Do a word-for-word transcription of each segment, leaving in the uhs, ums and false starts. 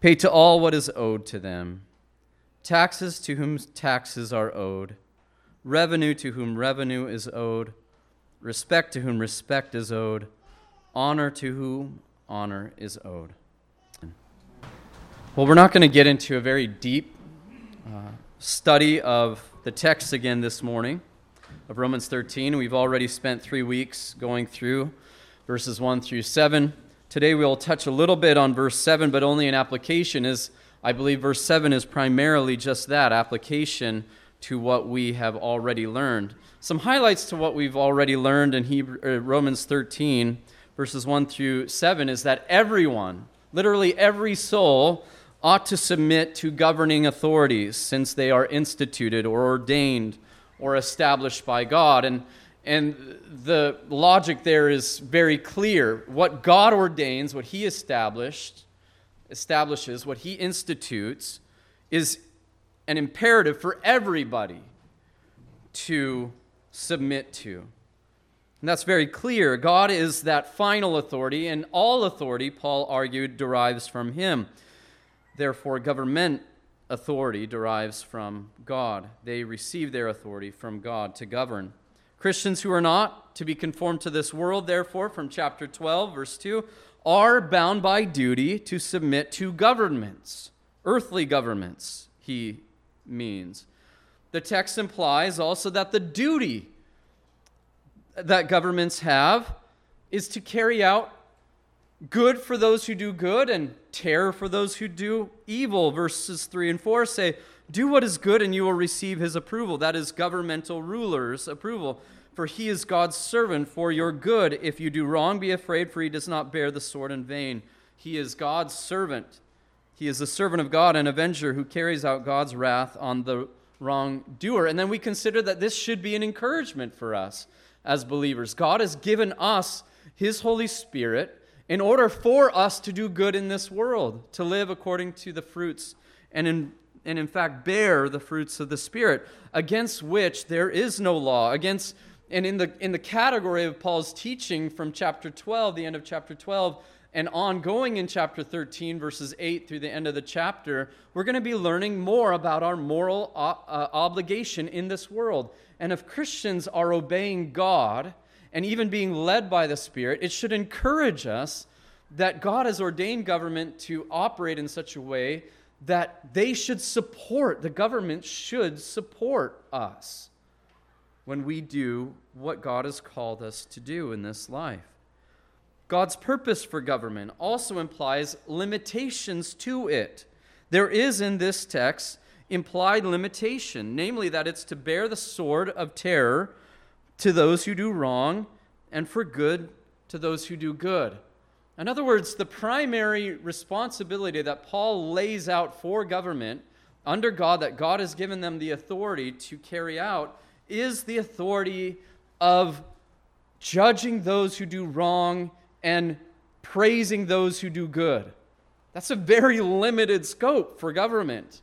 Pay to all what is owed to them, taxes to whom taxes are owed, revenue to whom revenue is owed, respect to whom respect is owed, honor to whom honor is owed. Well, we're not going to get into a very deep uh, study of the text again this morning of Romans thirteen. We've already spent three weeks going through verses one through seven. Today we'll touch a little bit on verse seven, but only an application is, I believe verse seven is primarily just that, application to what we have already learned. Some highlights to what we've already learned in Hebrew, uh, Romans thirteen, verses one through seven, is that everyone, literally every soul, ought to submit to governing authorities since they are instituted or ordained or established by God. And and the logic there is very clear. What God ordains, what he established, establishes, what he institutes, is an imperative for everybody to submit to. And that's very clear. God is that final authority, and all authority, Paul argued, derives from him. Therefore, government authority derives from God. They receive their authority from God to govern. Christians who are not to be conformed to this world, therefore, from chapter twelve, verse two, are bound by duty to submit to governments, earthly governments, he means. The text implies also that the duty that governments have is to carry out good for those who do good and terror for those who do evil. Verses three and four say, do what is good and you will receive his approval. That is governmental rulers' approval. For he is God's servant for your good. If you do wrong, be afraid, for he does not bear the sword in vain. He is God's servant. He is the servant of God, an avenger who carries out God's wrath on the wrongdoer. And then we consider that this should be an encouragement for us as believers. God has given us his Holy Spirit in order for us to do good in this world, to live according to the fruits, and in, and in fact bear the fruits of the Spirit, against which there is no law. Against and in the in the category of Paul's teaching from chapter twelve, the end of chapter twelve, and ongoing in chapter thirteen, verses eight through the end of the chapter, we're going to be learning more about our moral uh, obligation in this world. And if Christians are obeying God and even being led by the Spirit, it should encourage us that God has ordained government to operate in such a way that they should support, the government should support us when we do what God has called us to do in this life. God's purpose for government also implies limitations to it. There is in this text implied limitation, namely that it's to bear the sword of terror to those who do wrong, and for good to those who do good. In other words, the primary responsibility that Paul lays out for government under God, that God has given them the authority to carry out, is the authority of judging those who do wrong and praising those who do good. That's a very limited scope for government.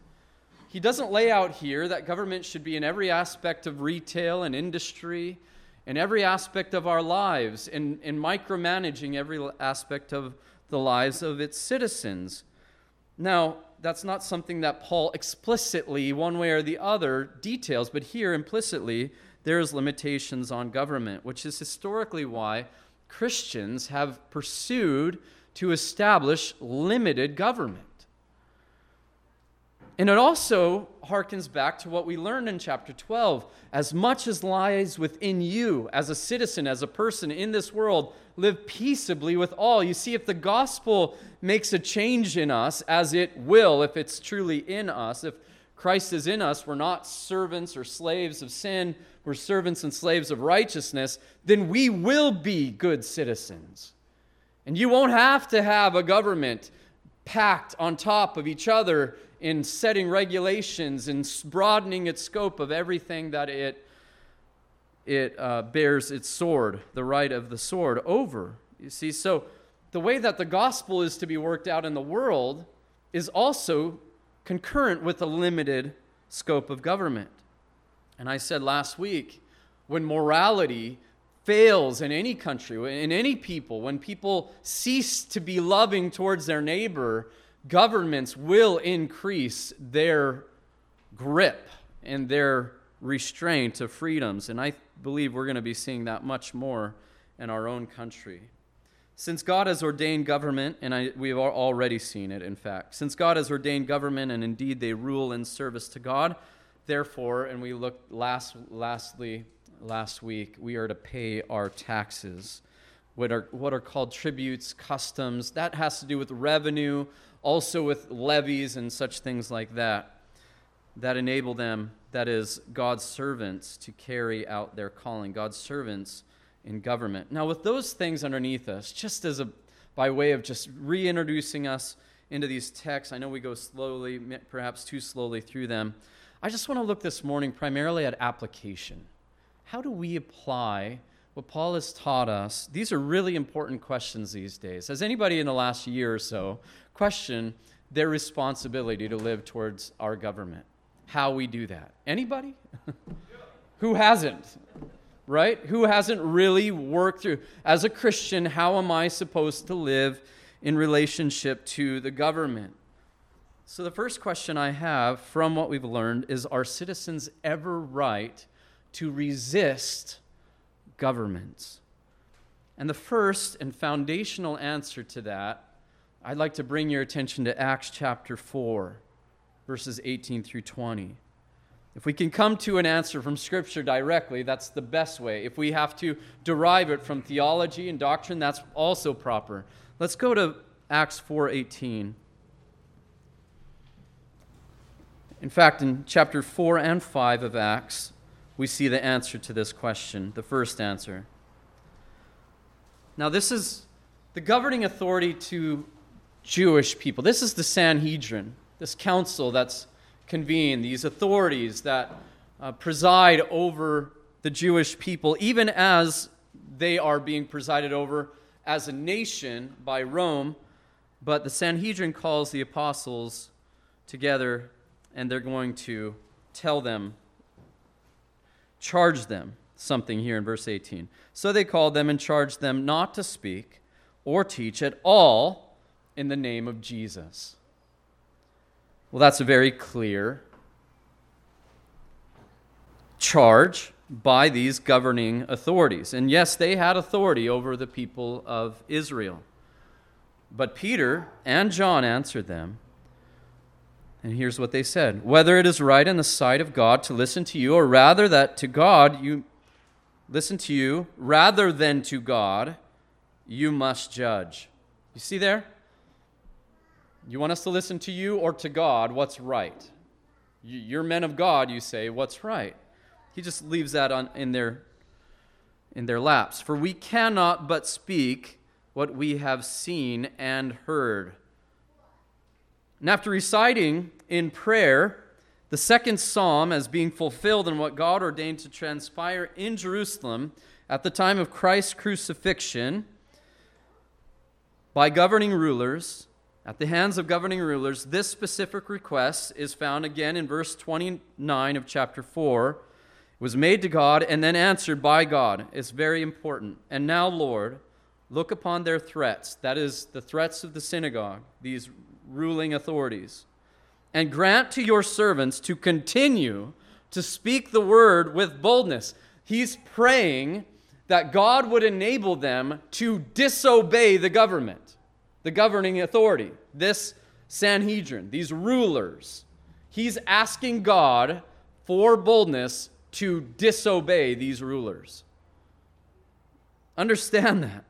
He doesn't lay out here that government should be in every aspect of retail and industry, in every aspect of our lives, in, in micromanaging every aspect of the lives of its citizens. Now, that's not something that Paul explicitly, one way or the other, details, but here implicitly, there's limitations on government, which is historically why Christians have pursued to establish limited government. And it also harkens back to what we learned in chapter twelve. As much as lies within you, as a citizen, as a person in this world, live peaceably with all. You see, if the gospel makes a change in us, as it will, if it's truly in us, if Christ is in us, we're not servants or slaves of sin, we're servants and slaves of righteousness, then we will be good citizens. And you won't have to have a government packed on top of each other in setting regulations and broadening its scope of everything that it it uh, bears its sword, the right of the sword, over. You see, so the way that the gospel is to be worked out in the world is also concurrent with a limited scope of government. And I said last week, when morality fails in any country, in any people, when people cease to be loving towards their neighbor, governments will increase their grip and their restraint of freedoms. And I believe we're going to be seeing that much more in our own country. Since God has ordained government, and I, we've already seen it, in fact. Since God has ordained government, and indeed they rule in service to God, therefore, and we looked last, lastly last week, we are to pay our taxes. What are, what are called tributes, customs. That has to do with revenue, also with levies and such things like that, that enable them, that is, God's servants, to carry out their calling. God's servants in government. Now, with those things underneath us, just as a by way of just reintroducing us into these texts, I know we go slowly, perhaps too slowly through them. I just want to look this morning primarily at application. How do we apply what Paul has taught us? These are really important questions these days. Has anybody in the last year or so questioned their responsibility to live towards our government? How we do that? Anybody? Who hasn't? Right? Who hasn't really worked through, as a Christian, how am I supposed to live in relationship to the government? So the first question I have from what we've learned is, are citizens ever right to resist governments? And the first and foundational answer to that, I'd like to bring your attention to Acts chapter four, verses eighteen through twenty. If we can come to an answer from Scripture directly, that's the best way. If we have to derive it from theology and doctrine, that's also proper. Let's go to Acts four eighteen. In fact, in chapter four and five of Acts, we see the answer to this question, the first answer. Now, this is the governing authority to Jewish people. This is the Sanhedrin, this council that's convene, these authorities that uh, preside over the Jewish people, even as they are being presided over as a nation by Rome. But the Sanhedrin calls the apostles together, and they're going to tell them, charge them something here in verse eighteen. So they called them and charged them not to speak or teach at all in the name of Jesus. Well, that's a very clear charge by these governing authorities. And yes, they had authority over the people of Israel. But Peter and John answered them. And here's what they said. Whether it is right in the sight of God to listen to you, or rather that to God you listen to you, rather than to God, you must judge. You see there? You want us to listen to you or to God? What's right? You're men of God, you say. What's right? He just leaves that on in their in their laps. For we cannot but speak what we have seen and heard. And after reciting in prayer the second psalm as being fulfilled in what God ordained to transpire in Jerusalem at the time of Christ's crucifixion by governing rulers, at the hands of governing rulers, this specific request is found again in verse twenty-nine of chapter four. It was made to God and then answered by God. It's very important. And now, Lord, look upon their threats. That is, the threats of the synagogue, these ruling authorities. And grant to your servants to continue to speak the word with boldness. He's praying that God would enable them to disobey the government. The governing authority, this Sanhedrin, these rulers. He's asking God for boldness to disobey these rulers. Understand that.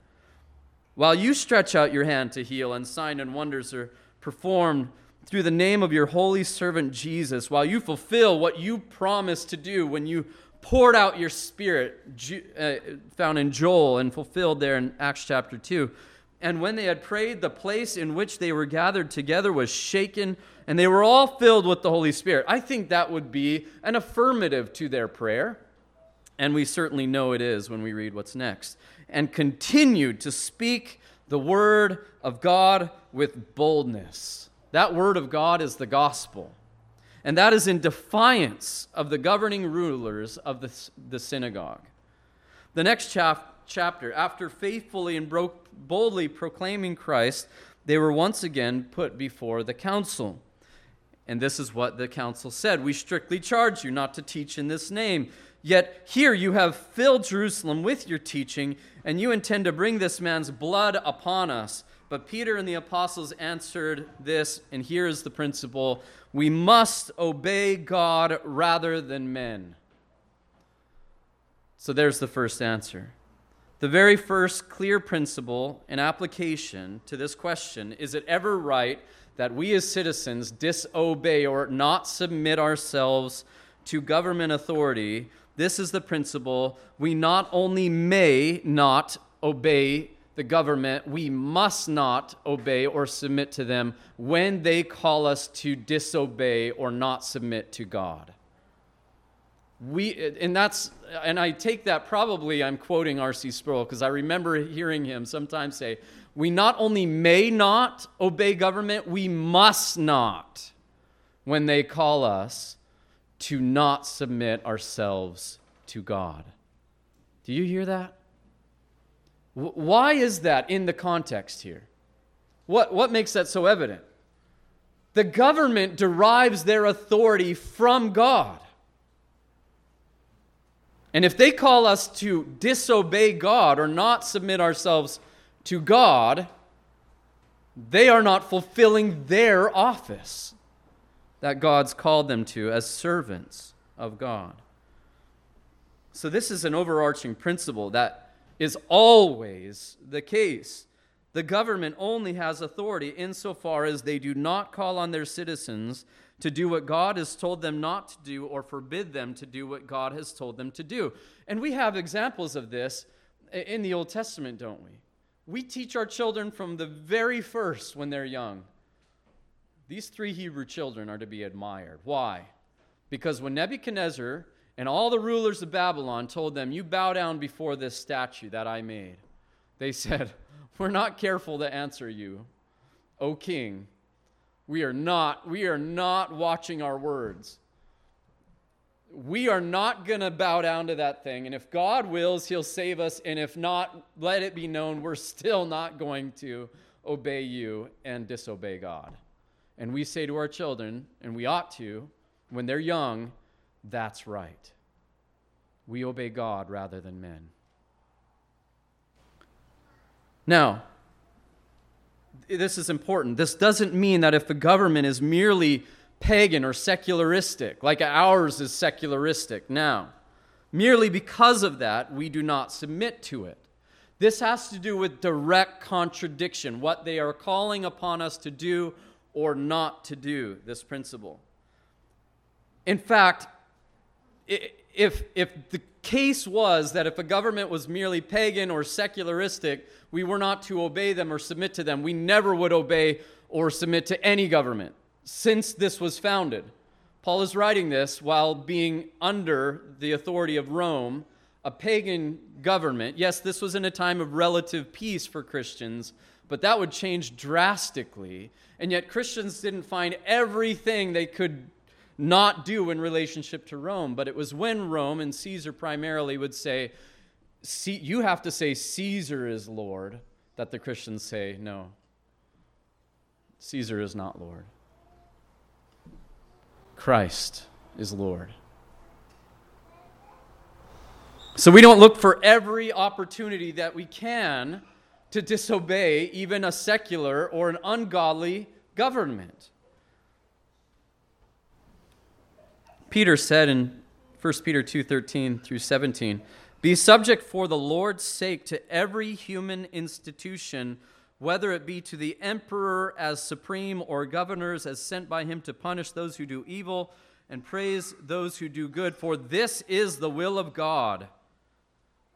While you stretch out your hand to heal, and signs and wonders are performed through the name of your holy servant Jesus, while you fulfill what you promised to do when you poured out your spirit, found in Joel and fulfilled there in Acts chapter two. And when they had prayed, the place in which they were gathered together was shaken, and they were all filled with the Holy Spirit. I think that would be an affirmative to their prayer. And we certainly know it is when we read what's next. And continued to speak the word of God with boldness. That word of God is the gospel. And that is in defiance of the governing rulers of the, the synagogue. The next chapter. chapter, after faithfully and boldly proclaiming Christ, they were once again put before the council. And this is what the council said: "We strictly charge you not to teach in this name. Yet here you have filled Jerusalem with your teaching, and you intend to bring this man's blood upon us." But Peter and the apostles answered this, and here is the principle: we must obey God rather than men. So there's the first answer. The very first clear principle and application to this question: is it ever right that we as citizens disobey or not submit ourselves to government authority? This is the principle: we not only may not obey the government, we must not obey or submit to them when they call us to disobey or not submit to God. We, and that's, and I take that, probably I'm quoting R C Sproul, because I remember hearing him sometimes say, we not only may not obey government, we must not when they call us to not submit ourselves to God. Do you hear that? W- why is that in the context here? What, what makes that so evident? The government derives their authority from God. And if they call us to disobey God or not submit ourselves to God, they are not fulfilling their office that God's called them to as servants of God. So this is an overarching principle that is always the case. The government only has authority insofar as they do not call on their citizens to do what God has told them not to do, or forbid them to do what God has told them to do. And we have examples of this in the Old Testament, don't we? We teach our children from the very first, when they're young, these three Hebrew children are to be admired. Why? Because when Nebuchadnezzar and all the rulers of Babylon told them, "You bow down before this statue that I made," they said, "We're not careful to answer you, O king. We are not, we are not watching our words. We are not going to bow down to that thing. And if God wills, he'll save us. And if not, let it be known we're still not going to obey you and disobey God." And we say to our children, and we ought to, when they're young, that's right. We obey God rather than men. Now, this is important. This doesn't mean that if the government is merely pagan or secularistic, like ours is secularistic now, merely because of that, we do not submit to it. This has to do with direct contradiction, what they are calling upon us to do or not to do, this principle. In fact, if, if the case was that if a government was merely pagan or secularistic, we were not to obey them or submit to them, we never would obey or submit to any government since this was founded. Paul is writing this while being under the authority of Rome, a pagan government. Yes, this was in a time of relative peace for Christians, but that would change drastically. And yet Christians didn't find everything they could not do in relationship to Rome. But it was when Rome and Caesar primarily would say, see, you have to say Caesar is Lord, that the Christians say, no, Caesar is not Lord. Christ is Lord. So we don't look for every opportunity that we can to disobey even a secular or an ungodly government. Peter said in First Peter two thirteen through seventeen, "Be subject for the Lord's sake to every human institution, whether it be to the emperor as supreme, or governors as sent by him to punish those who do evil and praise those who do good. For this is the will of God.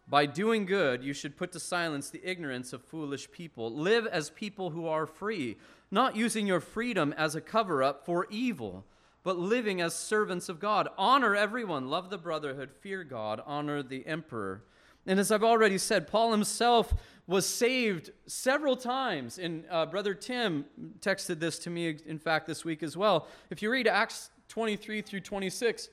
By doing good, you should put to silence the ignorance of foolish people. Live as people who are free, not using your freedom as a cover-up for evil, but living as servants of God. Honor everyone, love the brotherhood, fear God, honor the emperor." And as I've already said, Paul himself was saved several times. And uh, Brother Tim texted this to me, in fact, this week as well. If you read Acts twenty-three through twenty-six,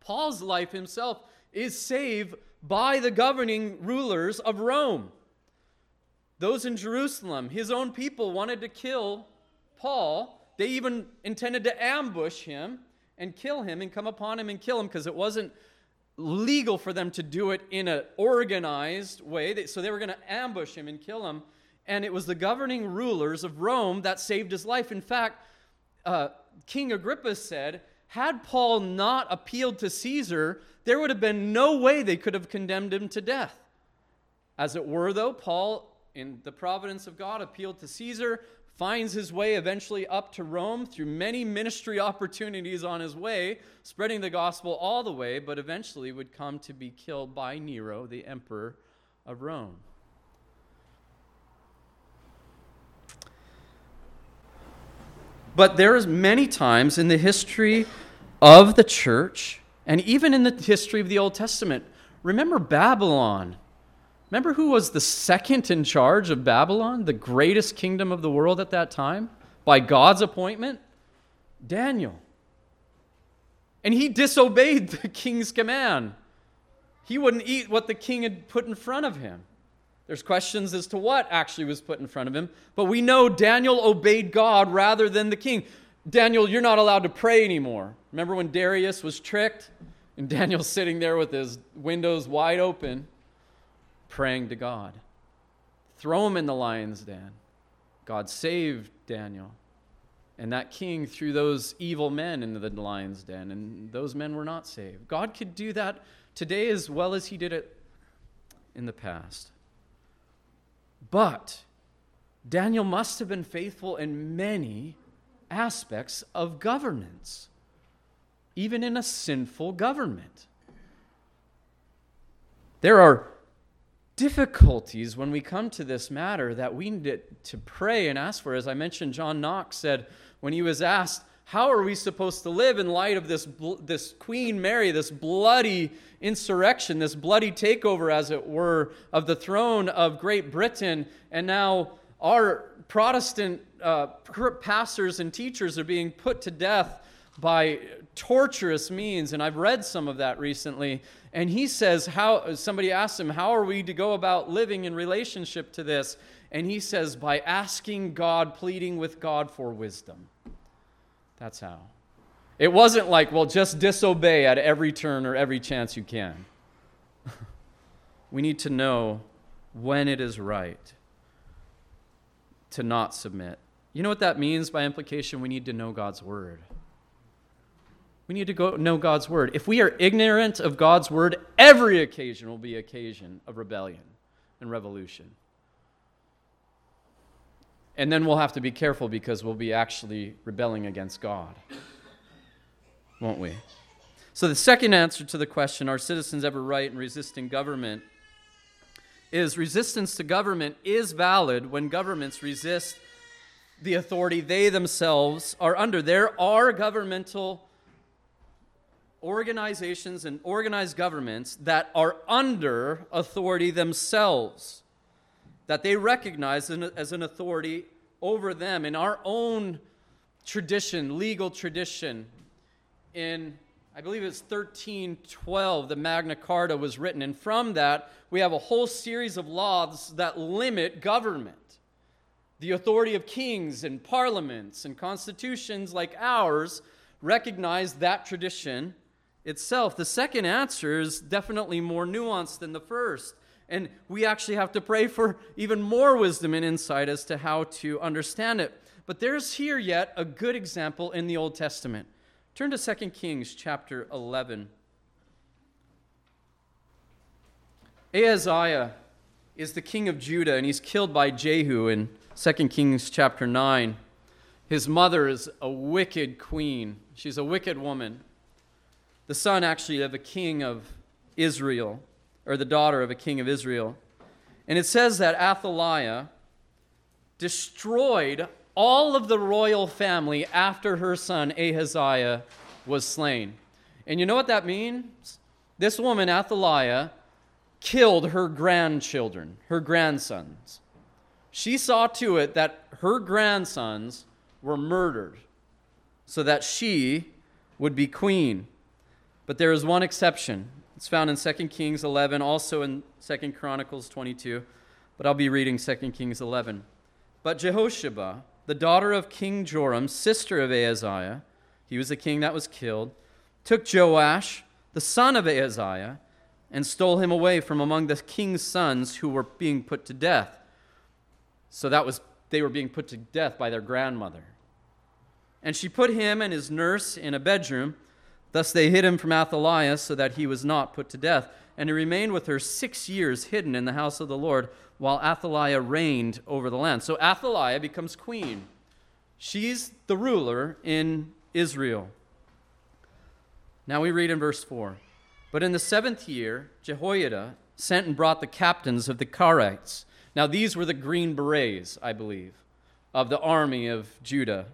Paul's life himself is saved by the governing rulers of Rome. Those in Jerusalem, his own people, wanted to kill Paul. They even intended to ambush him and kill him and come upon him and kill him because it wasn't legal for them to do it in an organized way. So they were going to ambush him and kill him. And it was the governing rulers of Rome that saved his life. In fact, uh, King Agrippa said, had Paul not appealed to Caesar, there would have been no way they could have condemned him to death. As it were, though, Paul, in the providence of God, appealed to Caesar, finds his way eventually up to Rome through many ministry opportunities on his way, spreading the gospel all the way, but eventually would come to be killed by Nero, the emperor of Rome. But there is many times in the history of the church, and even in the history of the Old Testament, remember Babylon. Remember who was the second in charge of Babylon, the greatest kingdom of the world at that time, by God's appointment? Daniel. And he disobeyed the king's command. He wouldn't eat what the king had put in front of him. There's questions as to what actually was put in front of him. But we know Daniel obeyed God rather than the king. Daniel, you're not allowed to pray anymore. Remember when Darius was tricked? And Daniel's sitting there with his windows wide open, praying to God. Throw him in the lion's den. God saved Daniel. And that king threw those evil men into the lion's den. And those men were not saved. God could do that today as well as he did it in the past. But Daniel must have been faithful in many aspects of governance, even in a sinful government. There are difficulties when we come to this matter that we need to pray and ask for. As I mentioned, John Knox said when he was asked, how are we supposed to live in light of this, this Queen Mary, this bloody insurrection, this bloody takeover, as it were, of the throne of Great Britain? And now our Protestant uh, pastors and teachers are being put to death by torturous means. And I've read some of that recently. And he says, how somebody asked him, how are we to go about living in relationship to this? And he says, by asking God, pleading with God for wisdom. That's how. It wasn't like, well, just disobey at every turn or every chance you can. We need to know when it is right to not submit. You know what that means by implication? We need to know God's word. We need to go know God's word. If we are ignorant of God's word, every occasion will be an occasion of rebellion and revolution. And then we'll have to be careful because we'll be actually rebelling against God, won't we? So the second answer to the question, are citizens ever right in resisting government, is resistance to government is valid when governments resist the authority they themselves are under. There are governmental organizations and organized governments that are under authority themselves, that they recognize as an authority over them. In our own tradition, legal tradition, in, I believe it's thirteen twelve, the Magna Carta was written. And from that, we have a whole series of laws that limit government. The authority of kings and parliaments and constitutions like ours recognize that tradition itself. The second answer is definitely more nuanced than the first. And we actually have to pray for even more wisdom and insight as to how to understand it. But there's here yet a good example in the Old Testament. Turn to Second Kings chapter eleven. Ahaziah is the king of Judah, and he's killed by Jehu in Second Kings chapter nine. His mother is a wicked queen. She's a wicked woman. The son, actually, of a king of Israel, or the daughter of a king of Israel. And it says that Athaliah destroyed all of the royal family after her son Ahaziah was slain. And you know what that means? This woman, Athaliah, killed her grandchildren, her grandsons. She saw to it that her grandsons were murdered so that she would be queen. But there is one exception. It's found in Second Kings eleven, also in Second Chronicles twenty-two. but I'll be reading Second Kings eleven. But Jehosheba, the daughter of King Joram, sister of Ahaziah, he was the king that was killed, took Joash, the son of Ahaziah, and stole him away from among the king's sons who were being put to death. So that was, they were being put to death by their grandmother. And she put him and his nurse in a bedroom. Thus they hid him from Athaliah so that he was not put to death. And he remained with her six years hidden in the house of the Lord while Athaliah reigned over the land. So Athaliah becomes queen. She's the ruler in Israel. Now we read in verse four. But in the seventh year, Jehoiada sent and brought the captains of the Karaites. Now these were the green berets, I believe, of the army of Judah,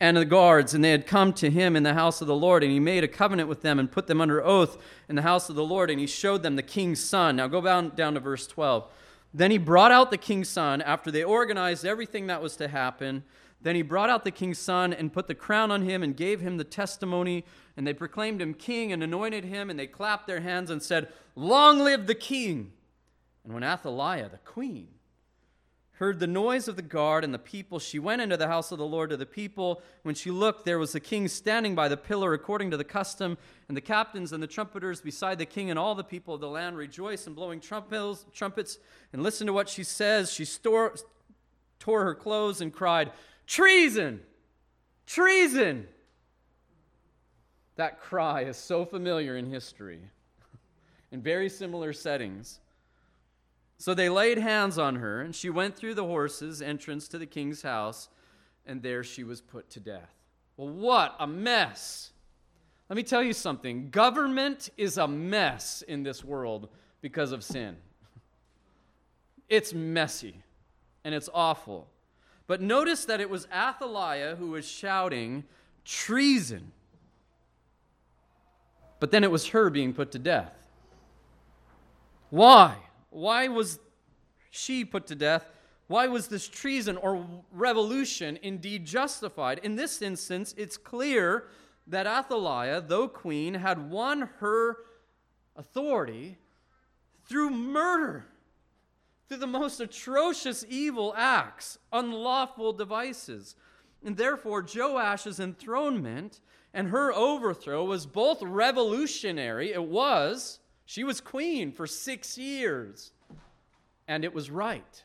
and the guards, and they had come to him in the house of the Lord, and he made a covenant with them and put them under oath in the house of the Lord, and he showed them the king's son. Now go down, down to verse twelve. Then he brought out the king's son after they organized everything that was to happen. Then he brought out the king's son and put the crown on him and gave him the testimony, and they proclaimed him king and anointed him, and they clapped their hands and said, "Long live the king!" And when Athaliah, the queen, heard the noise of the guard and the people, she went into the house of the Lord to the people. When she looked, there was the king standing by the pillar according to the custom, and the captains and the trumpeters beside the king, and all the people of the land rejoiced and blowing trumpets. And listen to what she says. She store, tore her clothes and cried, "Treason! Treason!" That cry is so familiar in history, in very similar settings. So they laid hands on her, and she went through the horses' entrance to the king's house, and there she was put to death. Well, what a mess. Let me tell you something. Government is a mess in this world because of sin. It's messy, and it's awful. But notice that it was Athaliah who was shouting, "Treason!" But then it was her being put to death. Why? Why was she put to death? Why was this treason or revolution indeed justified? In this instance, it's clear that Athaliah, though queen, had won her authority through murder, through the most atrocious evil acts, unlawful devices. And therefore, Joash's enthronement and her overthrow was both revolutionary. It was. She was queen for six years, and it was right.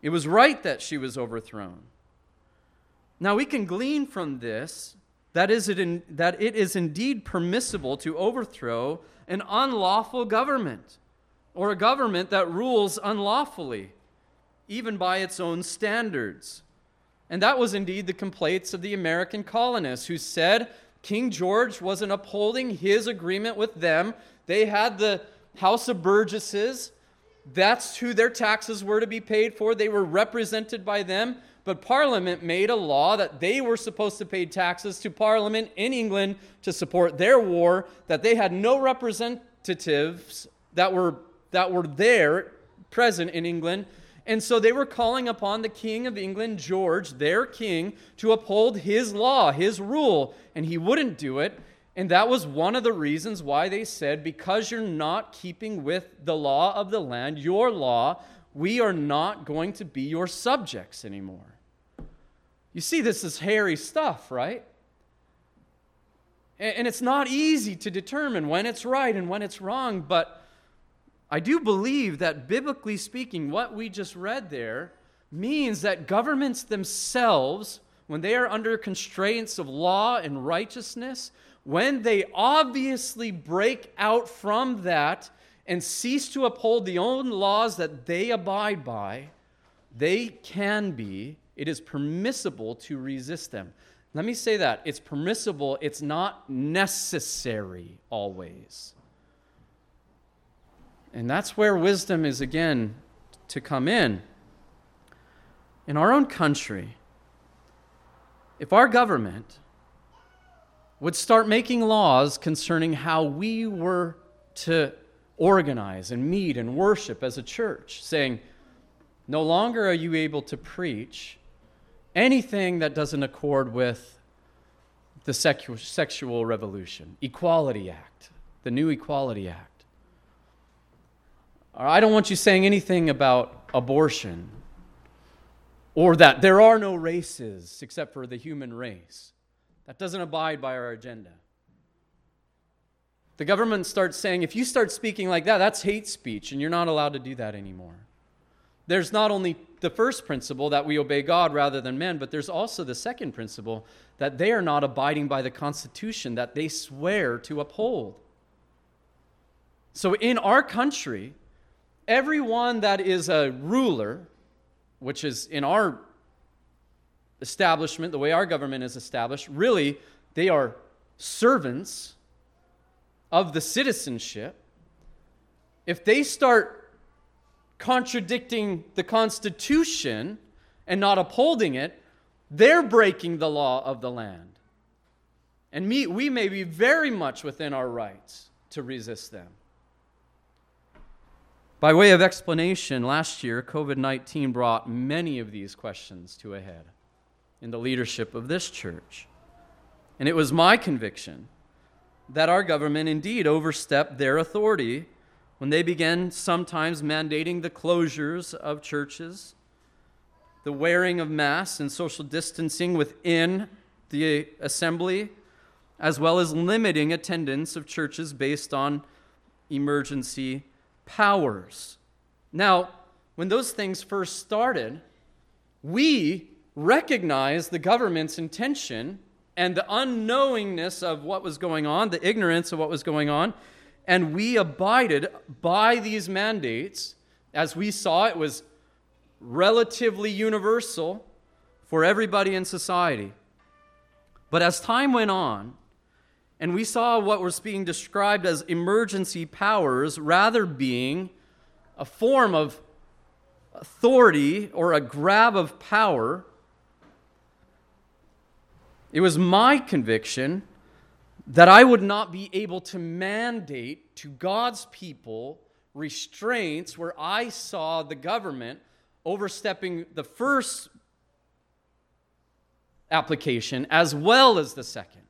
It was right that she was overthrown. Now we can glean from this that is it in, that it is indeed permissible to overthrow an unlawful government, or a government that rules unlawfully, even by its own standards. And that was indeed the complaints of the American colonists who said King George wasn't upholding his agreement with them. They had the House of Burgesses. That's who their taxes were to be paid for. They were represented by them. But Parliament made a law that they were supposed to pay taxes to Parliament in England to support their war, that they had no representatives that were, that were there present in England. And so they were calling upon the King of England, George, their king, to uphold his law, his rule, and he wouldn't do it. And that was one of the reasons why they said, because you're not keeping with the law of the land, your law, we are not going to be your subjects anymore. You see, this is hairy stuff, right? And it's not easy to determine when it's right and when it's wrong, but I do believe that, biblically speaking, what we just read there means that governments themselves, when they are under constraints of law and righteousness, when they obviously break out from that and cease to uphold the own laws that they abide by, they can be, it is permissible to resist them. Let me say that. It's permissible. It's not necessary always. And that's where wisdom is, again, to come in. In our own country, if our government would start making laws concerning how we were to organize and meet and worship as a church, saying, no longer are you able to preach anything that doesn't accord with the secu- sexual revolution, Equality Act, the new Equality Act. I don't want you saying anything about abortion or that there are no races except for the human race. That doesn't abide by our agenda. The government starts saying, if you start speaking like that, that's hate speech, and you're not allowed to do that anymore. There's not only the first principle that we obey God rather than men, but there's also the second principle that they are not abiding by the Constitution that they swear to uphold. So in our country, everyone that is a ruler, which is in our establishment, the way our government is established, really they are servants of the citizenship. If they start contradicting the Constitution and not upholding it, they're breaking the law of the land. And me, we may be very much within our rights to resist them. By way of explanation, last year, covid nineteen brought many of these questions to a head in the leadership of this church. And it was my conviction that our government indeed overstepped their authority when they began sometimes mandating the closures of churches, the wearing of masks and social distancing within the assembly, as well as limiting attendance of churches based on emergency powers. Now, when those things first started, we recognized the government's intention and the unknowingness of what was going on, the ignorance of what was going on, and we abided by these mandates. As we saw, it was relatively universal for everybody in society. But as time went on, and we saw what was being described as emergency powers rather being a form of authority or a grab of power, it was my conviction that I would not be able to mandate to God's people restraints where I saw the government overstepping the first application as well as the second.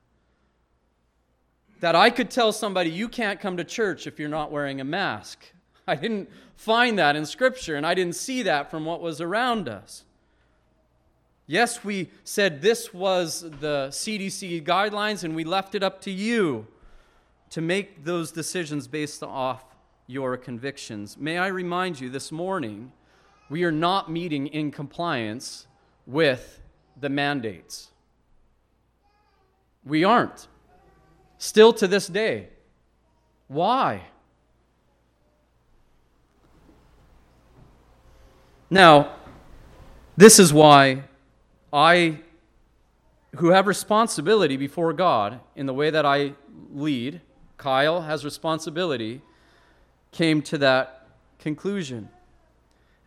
That I could tell somebody, you can't come to church if you're not wearing a mask. I didn't find that in Scripture, and I didn't see that from what was around us. Yes, we said this was the C D C guidelines, and we left it up to you to make those decisions based off your convictions. May I remind you, this morning, we are not meeting in compliance with the mandates. We aren't. Still to this day. Why? Now, this is why I, who have responsibility before God in the way that I lead, Kyle has responsibility, came to that conclusion.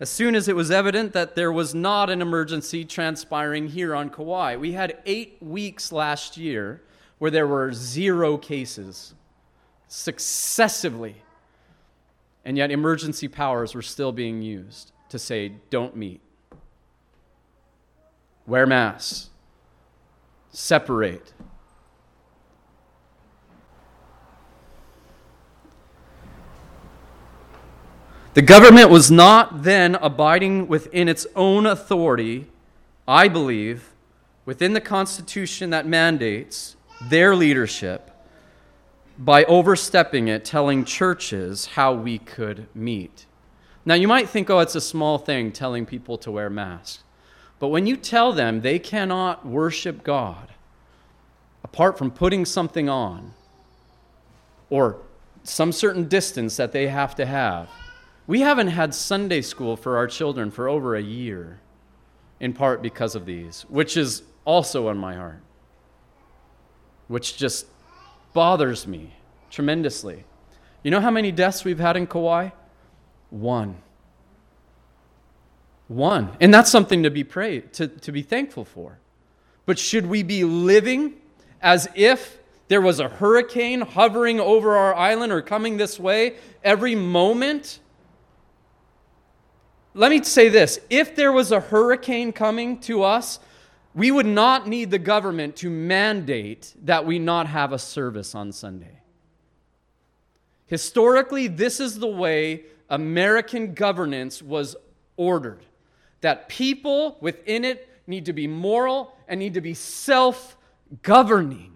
As soon as it was evident that there was not an emergency transpiring here on Kauai, we had eight weeks last year where there were zero cases successively, and yet emergency powers were still being used to say, don't meet. Wear masks. Separate. The government was not then abiding within its own authority, I believe, within the Constitution that mandates their leadership by overstepping it, telling churches how we could meet. Now, you might think, oh, it's a small thing telling people to wear masks. But when you tell them they cannot worship God apart from putting something on or some certain distance that they have to have, we haven't had Sunday school for our children for over a year, in part because of these, which is also on my heart, which just bothers me tremendously. You know how many deaths we've had in Kauai? One. One. And that's something to be pray, to, to be thankful for. But should we be living as if there was a hurricane hovering over our island or coming this way every moment? Let me say this. If there was a hurricane coming to us, we would not need the government to mandate that we not have a service on Sunday. Historically, this is the way American governance was ordered, that people within it need to be moral and need to be self-governing,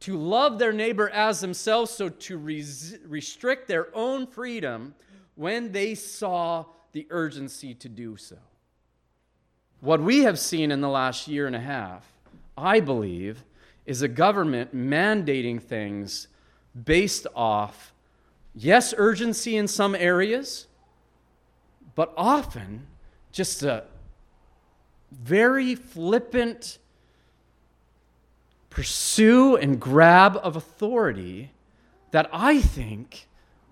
to love their neighbor as themselves, so to res- restrict their own freedom when they saw the urgency to do so. What we have seen in the last year and a half, I believe, is a government mandating things based off, yes, urgency in some areas, but often just a very flippant pursue and grab of authority that I think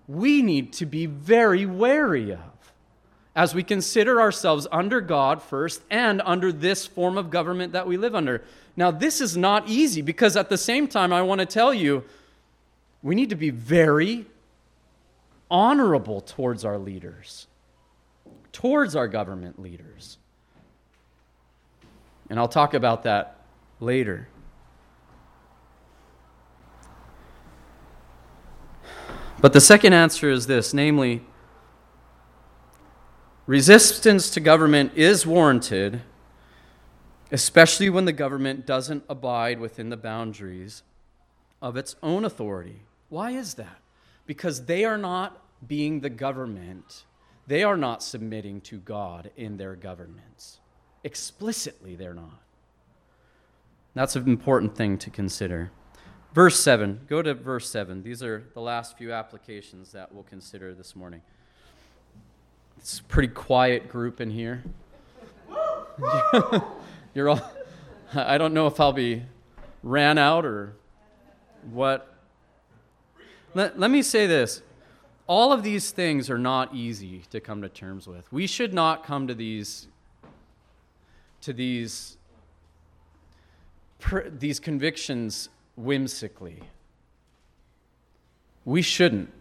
we need to be very wary of as we consider ourselves under God first and under this form of government that we live under. Now, this is not easy, because at the same time, I want to tell you, we need to be very honorable towards our leaders, towards our government leaders. And I'll talk about that later. But the second answer is this, namely, resistance to government is warranted, especially when the government doesn't abide within the boundaries of its own authority. Why is that? Because they are not being the government. They are not submitting to God in their governments. Explicitly, they're not. That's an important thing to consider. Verse seven. Go to verse seven. These are the last few applications that we'll consider this morning. It's a pretty quiet group in here. You're all, I don't know if I'll be ran out or what. Let, let me say this. All of these things are not easy to come to terms with. We should not come to these to these per, these convictions whimsically. We shouldn't.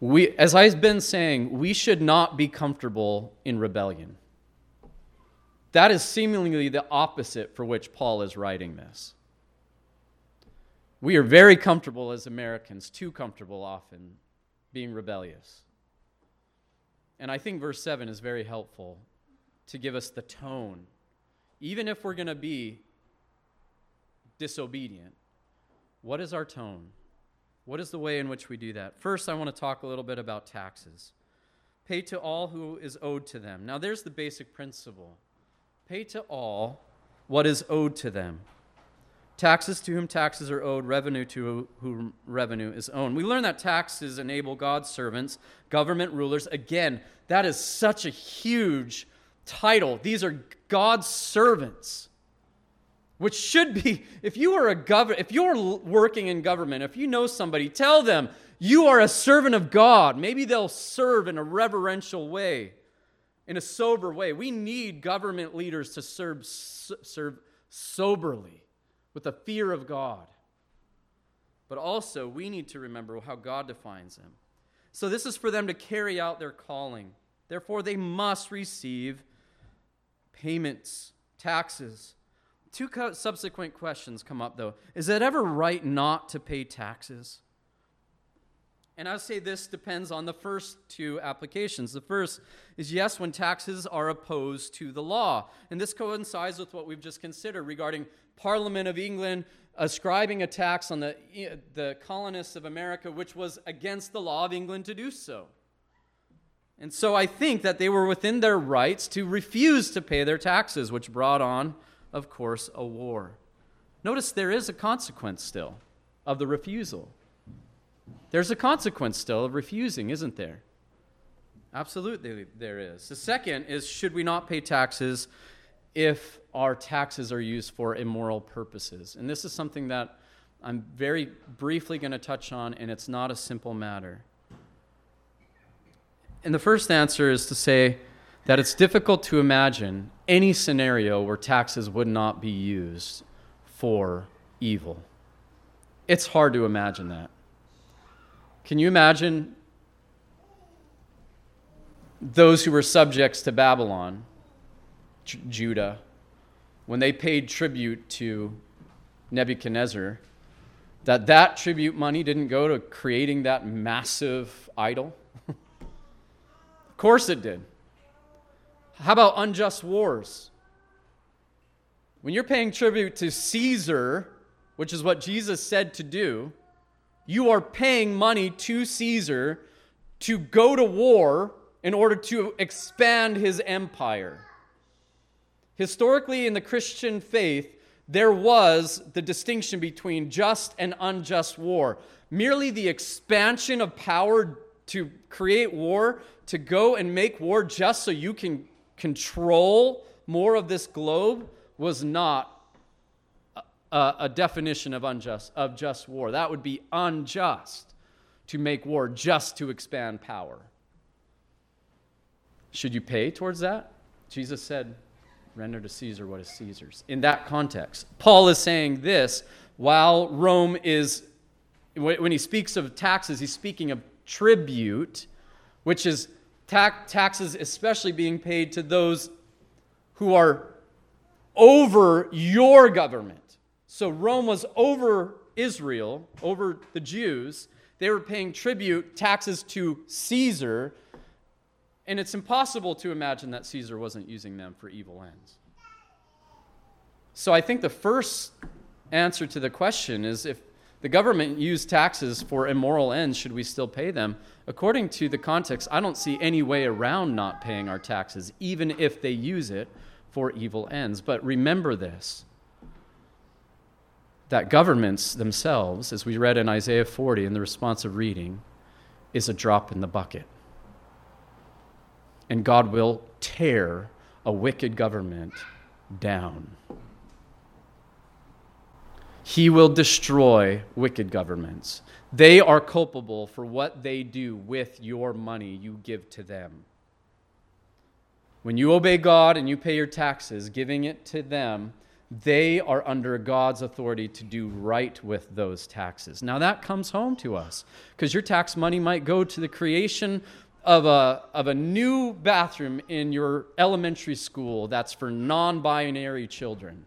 We, as I've been saying, we should not be comfortable in rebellion. That is seemingly the opposite for which Paul is writing this. We are very comfortable as Americans, too comfortable often, being rebellious. And I think verse seven is very helpful to give us the tone. Even if we're going to be disobedient, what is our tone? What is the way in which we do that? First, I want to talk a little bit about taxes. Pay to all who is owed to them. Now, there's the basic principle. Pay to all what is owed to them. Taxes to whom taxes are owed, revenue to whom revenue is owed. We learn that taxes enable God's servants, government rulers. Again, that is such a huge title. These are God's servants. Which should be, if you are a gov- if you're working in government, if you know somebody, tell them you are a servant of God. Maybe they'll serve in a reverential way, in a sober way. We need government leaders to serve serve soberly, with the fear of God. But also, we need to remember how God defines them. So this is for them to carry out their calling. Therefore, they must receive payments, taxes. Two subsequent questions come up, though. Is it ever right not to pay taxes? And I would say this depends on the first two applications. The first is, yes, when taxes are opposed to the law. And this coincides with what we've just considered regarding Parliament of England ascribing a tax on the, the colonists of America, which was against the law of England to do so. And so I think that they were within their rights to refuse to pay their taxes, which brought on, of course, a war. Notice there is a consequence still of the refusal. There's a consequence still of refusing, isn't there? Absolutely there is. The second is, should we not pay taxes if our taxes are used for immoral purposes? And this is something that I'm very briefly going to touch on, and it's not a simple matter. And the first answer is to say that it's difficult to imagine any scenario where taxes would not be used for evil. It's hard to imagine that. Can you imagine those who were subjects to Babylon, J- Judah, when they paid tribute to Nebuchadnezzar, that that tribute money didn't go to creating that massive idol? course it did. How about unjust wars? When you're paying tribute to Caesar, which is what Jesus said to do, you are paying money to Caesar to go to war in order to expand his empire. Historically, in the Christian faith, there was the distinction between just and unjust war. Merely the expansion of power to create war, to go and make war just so you can control more of this globe, was not a, a definition of unjust, of just war. That would be unjust to make war just to expand power. Should you pay towards that? Jesus said, render to Caesar what is Caesar's. In that context, Paul is saying this while Rome is, when he speaks of taxes, he's speaking of tribute, which is ta- taxes especially being paid to those who are over your government. So Rome was over Israel, over the Jews. They were paying tribute, taxes to Caesar. And it's impossible to imagine that Caesar wasn't using them for evil ends. So I think the first answer to the question is, if the government used taxes for immoral ends, should we still pay them? According to the context, I don't see any way around not paying our taxes, even if they use it for evil ends. But remember this, that governments themselves, as we read in Isaiah forty in the responsive reading, is a drop in the bucket. And God will tear a wicked government down. He will destroy wicked governments. They are culpable for what they do with your money you give to them. When you obey God and you pay your taxes, giving it to them, they are under God's authority to do right with those taxes. Now that comes home to us, because your tax money might go to the creation of a of a new bathroom in your elementary school that's for non-binary children.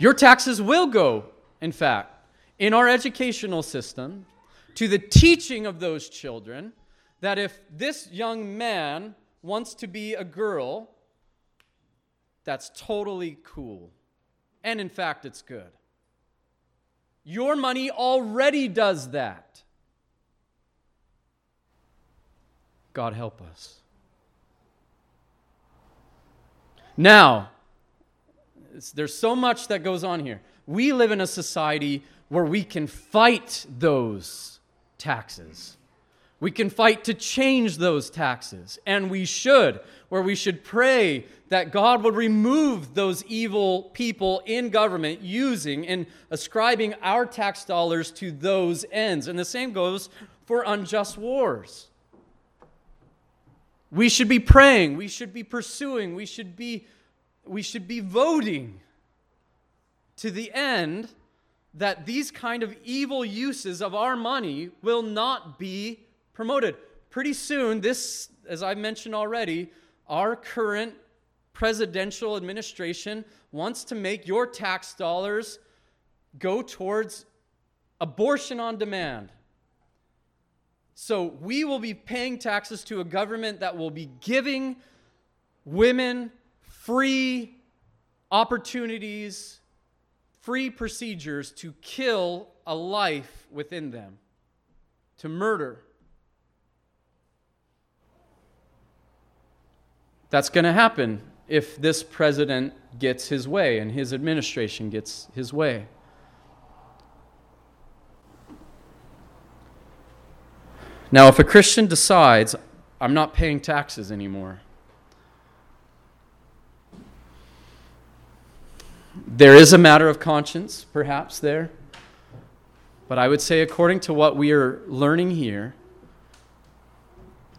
Your taxes will go, in fact, in our educational system, to the teaching of those children that if this young man wants to be a girl, that's totally cool. And in fact, it's good. Your money already does that. God help us. Now, there's so much that goes on here. We live in a society where we can fight those taxes. We can fight to change those taxes, and we should, where we should pray that God would remove those evil people in government using and ascribing our tax dollars to those ends. And the same goes for unjust wars. We should be praying, we should be pursuing, we should be we should be voting to the end that these kind of evil uses of our money will not be promoted. Pretty soon, this, as I mentioned already, our current presidential administration wants to make your tax dollars go towards abortion on demand. So we will be paying taxes to a government that will be giving women free opportunities, free procedures to kill a life within them, to murder. That's going to happen if this president gets his way and his administration gets his way. Now, if a Christian decides, I'm not paying taxes anymore, there is a matter of conscience, perhaps, there. But I would say, according to what we are learning here,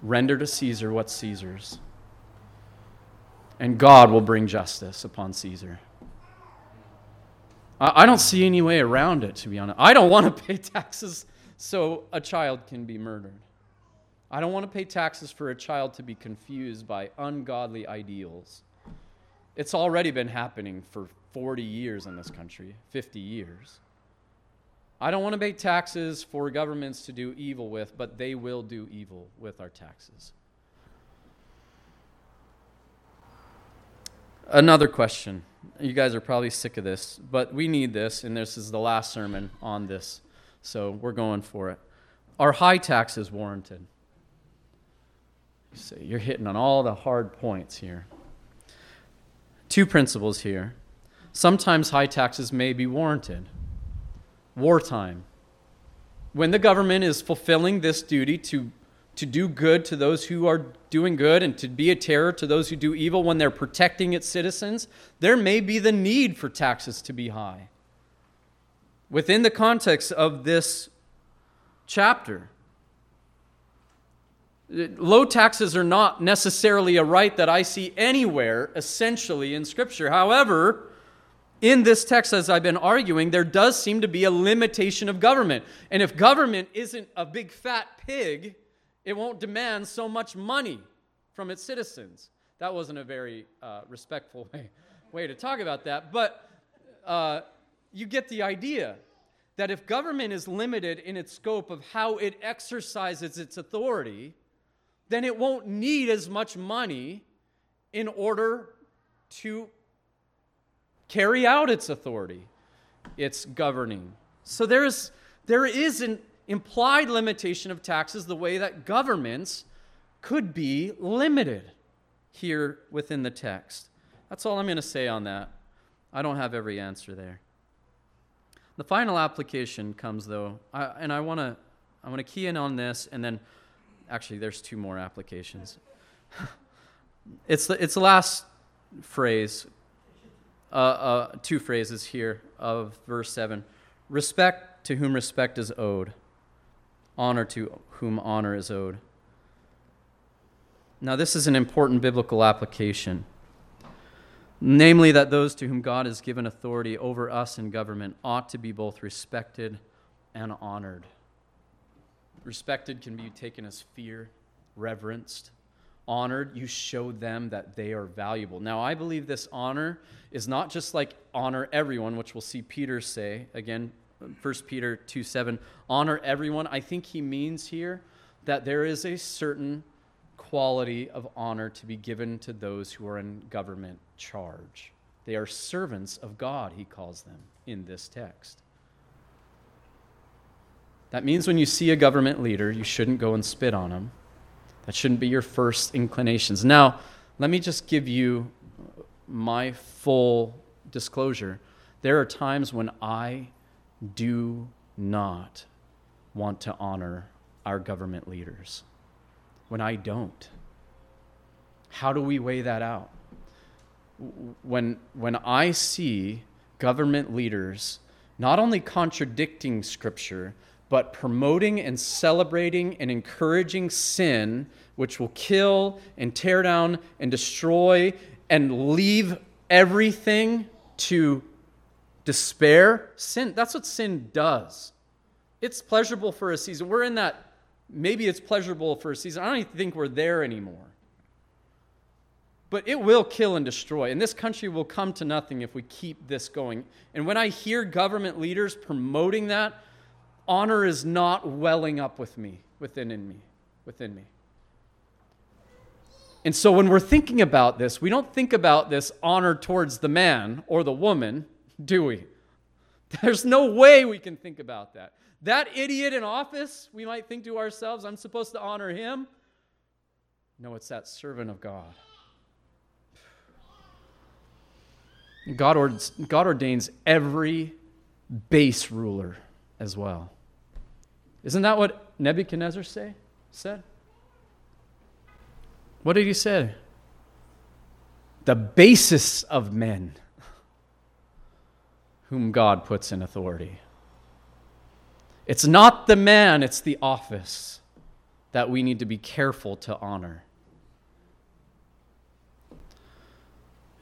render to Caesar what's Caesar's. And God will bring justice upon Caesar. I don't see any way around it, to be honest. I don't want to pay taxes so a child can be murdered. I don't want to pay taxes for a child to be confused by ungodly ideals. It's already been happening for forty years in this country, fifty years. I don't want to make taxes for governments to do evil with, but they will do evil with our taxes. Another question. You guys are probably sick of this, but we need this, and this is the last sermon on this, so we're going for it. Are high taxes warranted? So you're hitting on all the hard points here. Two principles here. Sometimes high taxes may be warranted. Wartime. When the government is fulfilling this duty to, to do good to those who are doing good and to be a terror to those who do evil, when they're protecting its citizens, there may be the need for taxes to be high. Within the context of this chapter, low taxes are not necessarily a right that I see anywhere, essentially, in Scripture. However, in this text, as I've been arguing, there does seem to be a limitation of government. And if government isn't a big fat pig, it won't demand so much money from its citizens. That wasn't a very uh, respectful way, way to talk about that. But uh, you get the idea that if government is limited in its scope of how it exercises its authority, then it won't need as much money in order to carry out its authority, its governing. So there is there is an implied limitation of taxes the way that governments could be limited here within the text. That's all I'm going to say on that. I don't have every answer there. The final application comes, though, I, and I want to I want to key in on this, and then actually, there's two more applications. It's the it's the last phrase, uh, uh, two phrases here of verse seven. Respect to whom respect is owed. Honor to whom honor is owed. Now, this is an important biblical application. Namely, that those to whom God has given authority over us in government ought to be both respected and honored. Respected can be taken as fear, reverenced, honored. You show them that they are valuable. Now, I believe this honor is not just like honor everyone, which we'll see Peter say again, First Peter two seven, honor everyone. I think he means here that there is a certain quality of honor to be given to those who are in government charge. They are servants of God, he calls them in this text. That means when you see a government leader, you shouldn't go and spit on him. That shouldn't be your first inclinations. Now, let me just give you my full disclosure. There are times when I do not want to honor our government leaders. When I don't. How do we weigh that out? When, when I see government leaders not only contradicting Scripture, but promoting and celebrating and encouraging sin, which will kill and tear down and destroy and leave everything to despair. Sin, that's what sin does. It's pleasurable for a season. We're in that, maybe it's pleasurable for a season. I don't even think we're there anymore. But it will kill and destroy. And this country will come to nothing if we keep this going. And when I hear government leaders promoting that, honor is not welling up with me, within in me, within me. And so when we're thinking about this, we don't think about this honor towards the man or the woman, do we? There's no way we can think about that. That idiot in office, we might think to ourselves, I'm supposed to honor him. No, it's that servant of God. God, ord- God ordains every base ruler as well. Isn't that what Nebuchadnezzar say, said? What did he say? The basis of men whom God puts in authority. It's not the man, it's the office that we need to be careful to honor.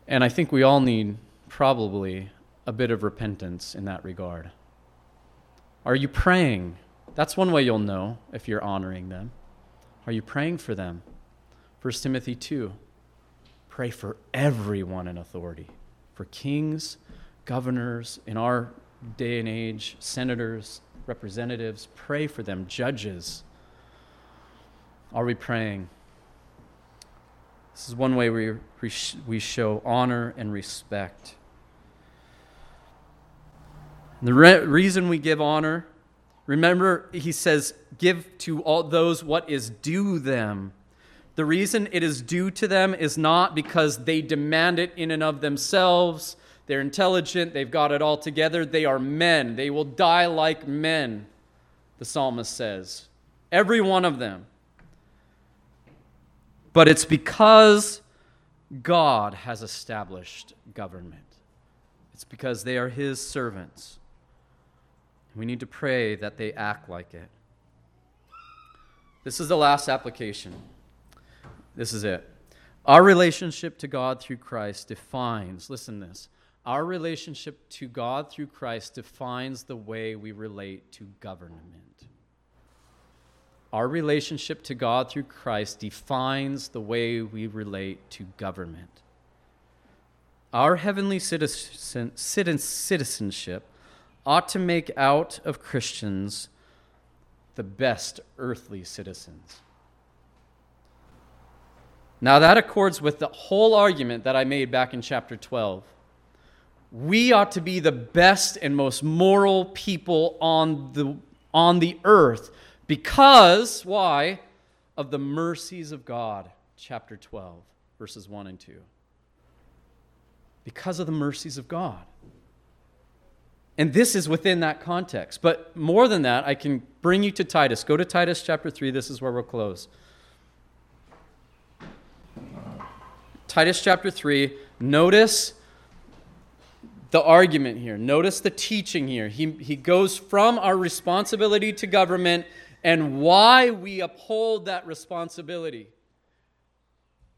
And I think we all need probably a bit of repentance in that regard. Are you praying? That's one way you'll know if you're honoring them. Are you praying for them? First Timothy two, pray for everyone in authority, for kings, governors, in our day and age, senators, representatives. Pray for them, judges. Are we praying? This is one way we we show honor and respect. The re- reason we give honor, remember, he says, give to all those what is due them. The reason it is due to them is not because they demand it in and of themselves. They're intelligent. They've got it all together. They are men. They will die like men, the psalmist says. Every one of them. But it's because God has established government. It's because they are his servants. We need to pray that they act like it. This is the last application. This is it. Our relationship to God through Christ defines, listen to this, our relationship to God through Christ defines the way we relate to government. Our relationship to God through Christ defines the way we relate to government. Our heavenly citizen, citizenship ought to make out of Christians the best earthly citizens. Now that accords with the whole argument that I made back in chapter twelve. We ought to be the best and most moral people on the, on the earth because, why? Of the mercies of God, chapter twelve, verses one and two. Because of the mercies of God. And this is within that context. But more than that, I can bring you to Titus. Go to Titus chapter three. This is where we'll close. Titus chapter three, notice the argument here. Notice the teaching here. He, he goes from our responsibility to government and why we uphold that responsibility.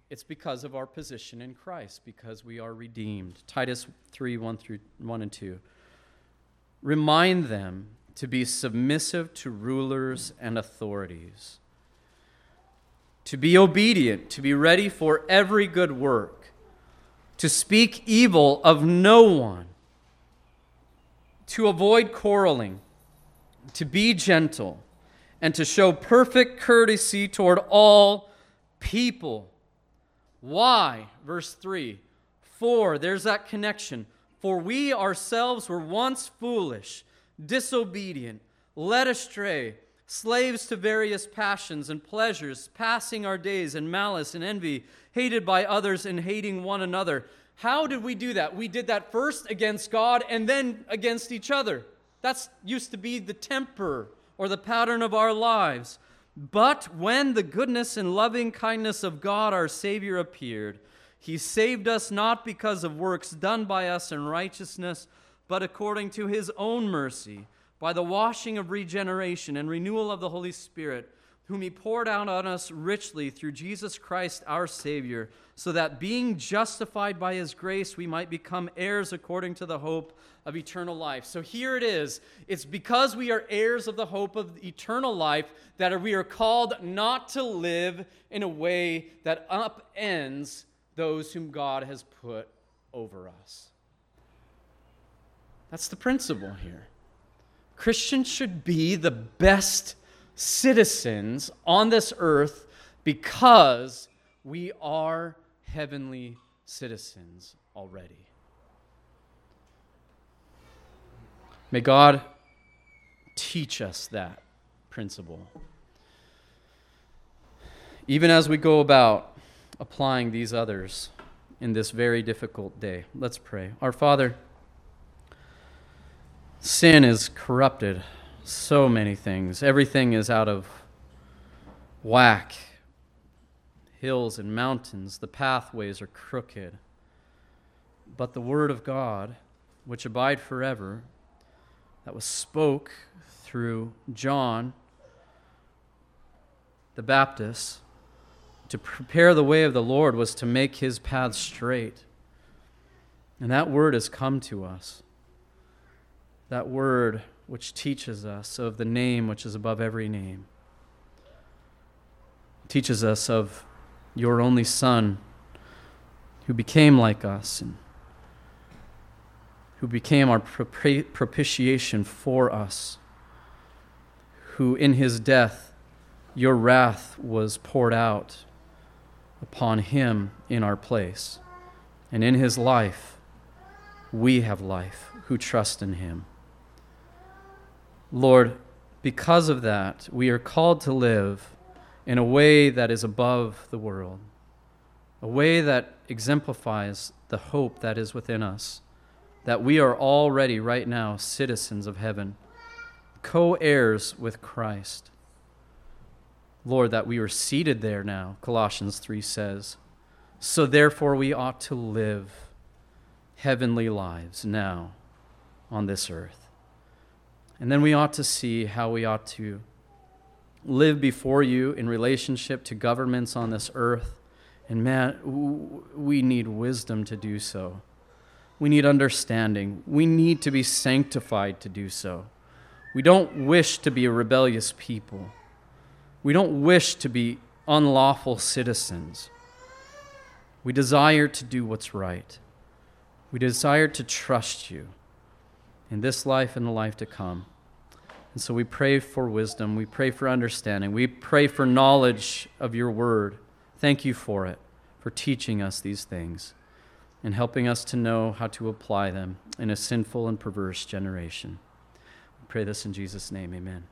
It's because of our position in Christ, because we are redeemed. Titus three, one through one and two. Remind them to be submissive to rulers and authorities, to be obedient, to be ready for every good work, to speak evil of no one, to avoid quarreling, to be gentle, and to show perfect courtesy toward all people. Why? Verse three. For, there's that connection. For we ourselves were once foolish, disobedient, led astray, slaves to various passions and pleasures, passing our days in malice and envy, hated by others and hating one another. How did we do that? We did that first against God and then against each other. That's used to be the temper or the pattern of our lives. But when the goodness and loving kindness of God our Savior appeared, he saved us not because of works done by us in righteousness, but according to his own mercy, by the washing of regeneration and renewal of the Holy Spirit, whom he poured out on us richly through Jesus Christ our Savior, so that being justified by his grace, we might become heirs according to the hope of eternal life. So here it is. It's because we are heirs of the hope of eternal life that we are called not to live in a way that upends those whom God has put over us. That's the principle here. Christians should be the best citizens on this earth because we are heavenly citizens already. May God teach us that principle, even as we go about applying these others in this very difficult day. Let's pray. Our Father, sin has corrupted so many things. Everything is out of whack. Hills and mountains, the pathways are crooked. But the word of God, which abide forever, that was spoke through John the Baptist, to prepare the way of the Lord was to make his path straight. And that word has come to us. That word which teaches us of the name which is above every name, teaches us of your only Son who became like us and who became our propitiation for us, who in his death your wrath was poured out upon him in our place. And in his life we have life who trust in him. Lord, because of that, we are called to live in a way that is above the world, a way that exemplifies the hope that is within us, that we are already right now citizens of heaven, co-heirs with Christ. Lord, that we are seated there now, Colossians three says, so therefore we ought to live heavenly lives now on this earth. And then we ought to see how we ought to live before you in relationship to governments on this earth. And man, we need wisdom to do so. We need understanding. We need to be sanctified to do so. We don't wish to be a rebellious people. We don't wish to be unlawful citizens. We desire to do what's right. We desire to trust you in this life and the life to come. And so we pray for wisdom. We pray for understanding. We pray for knowledge of your word. Thank you for it, for teaching us these things and helping us to know how to apply them in a sinful and perverse generation. We pray this in Jesus' name, amen.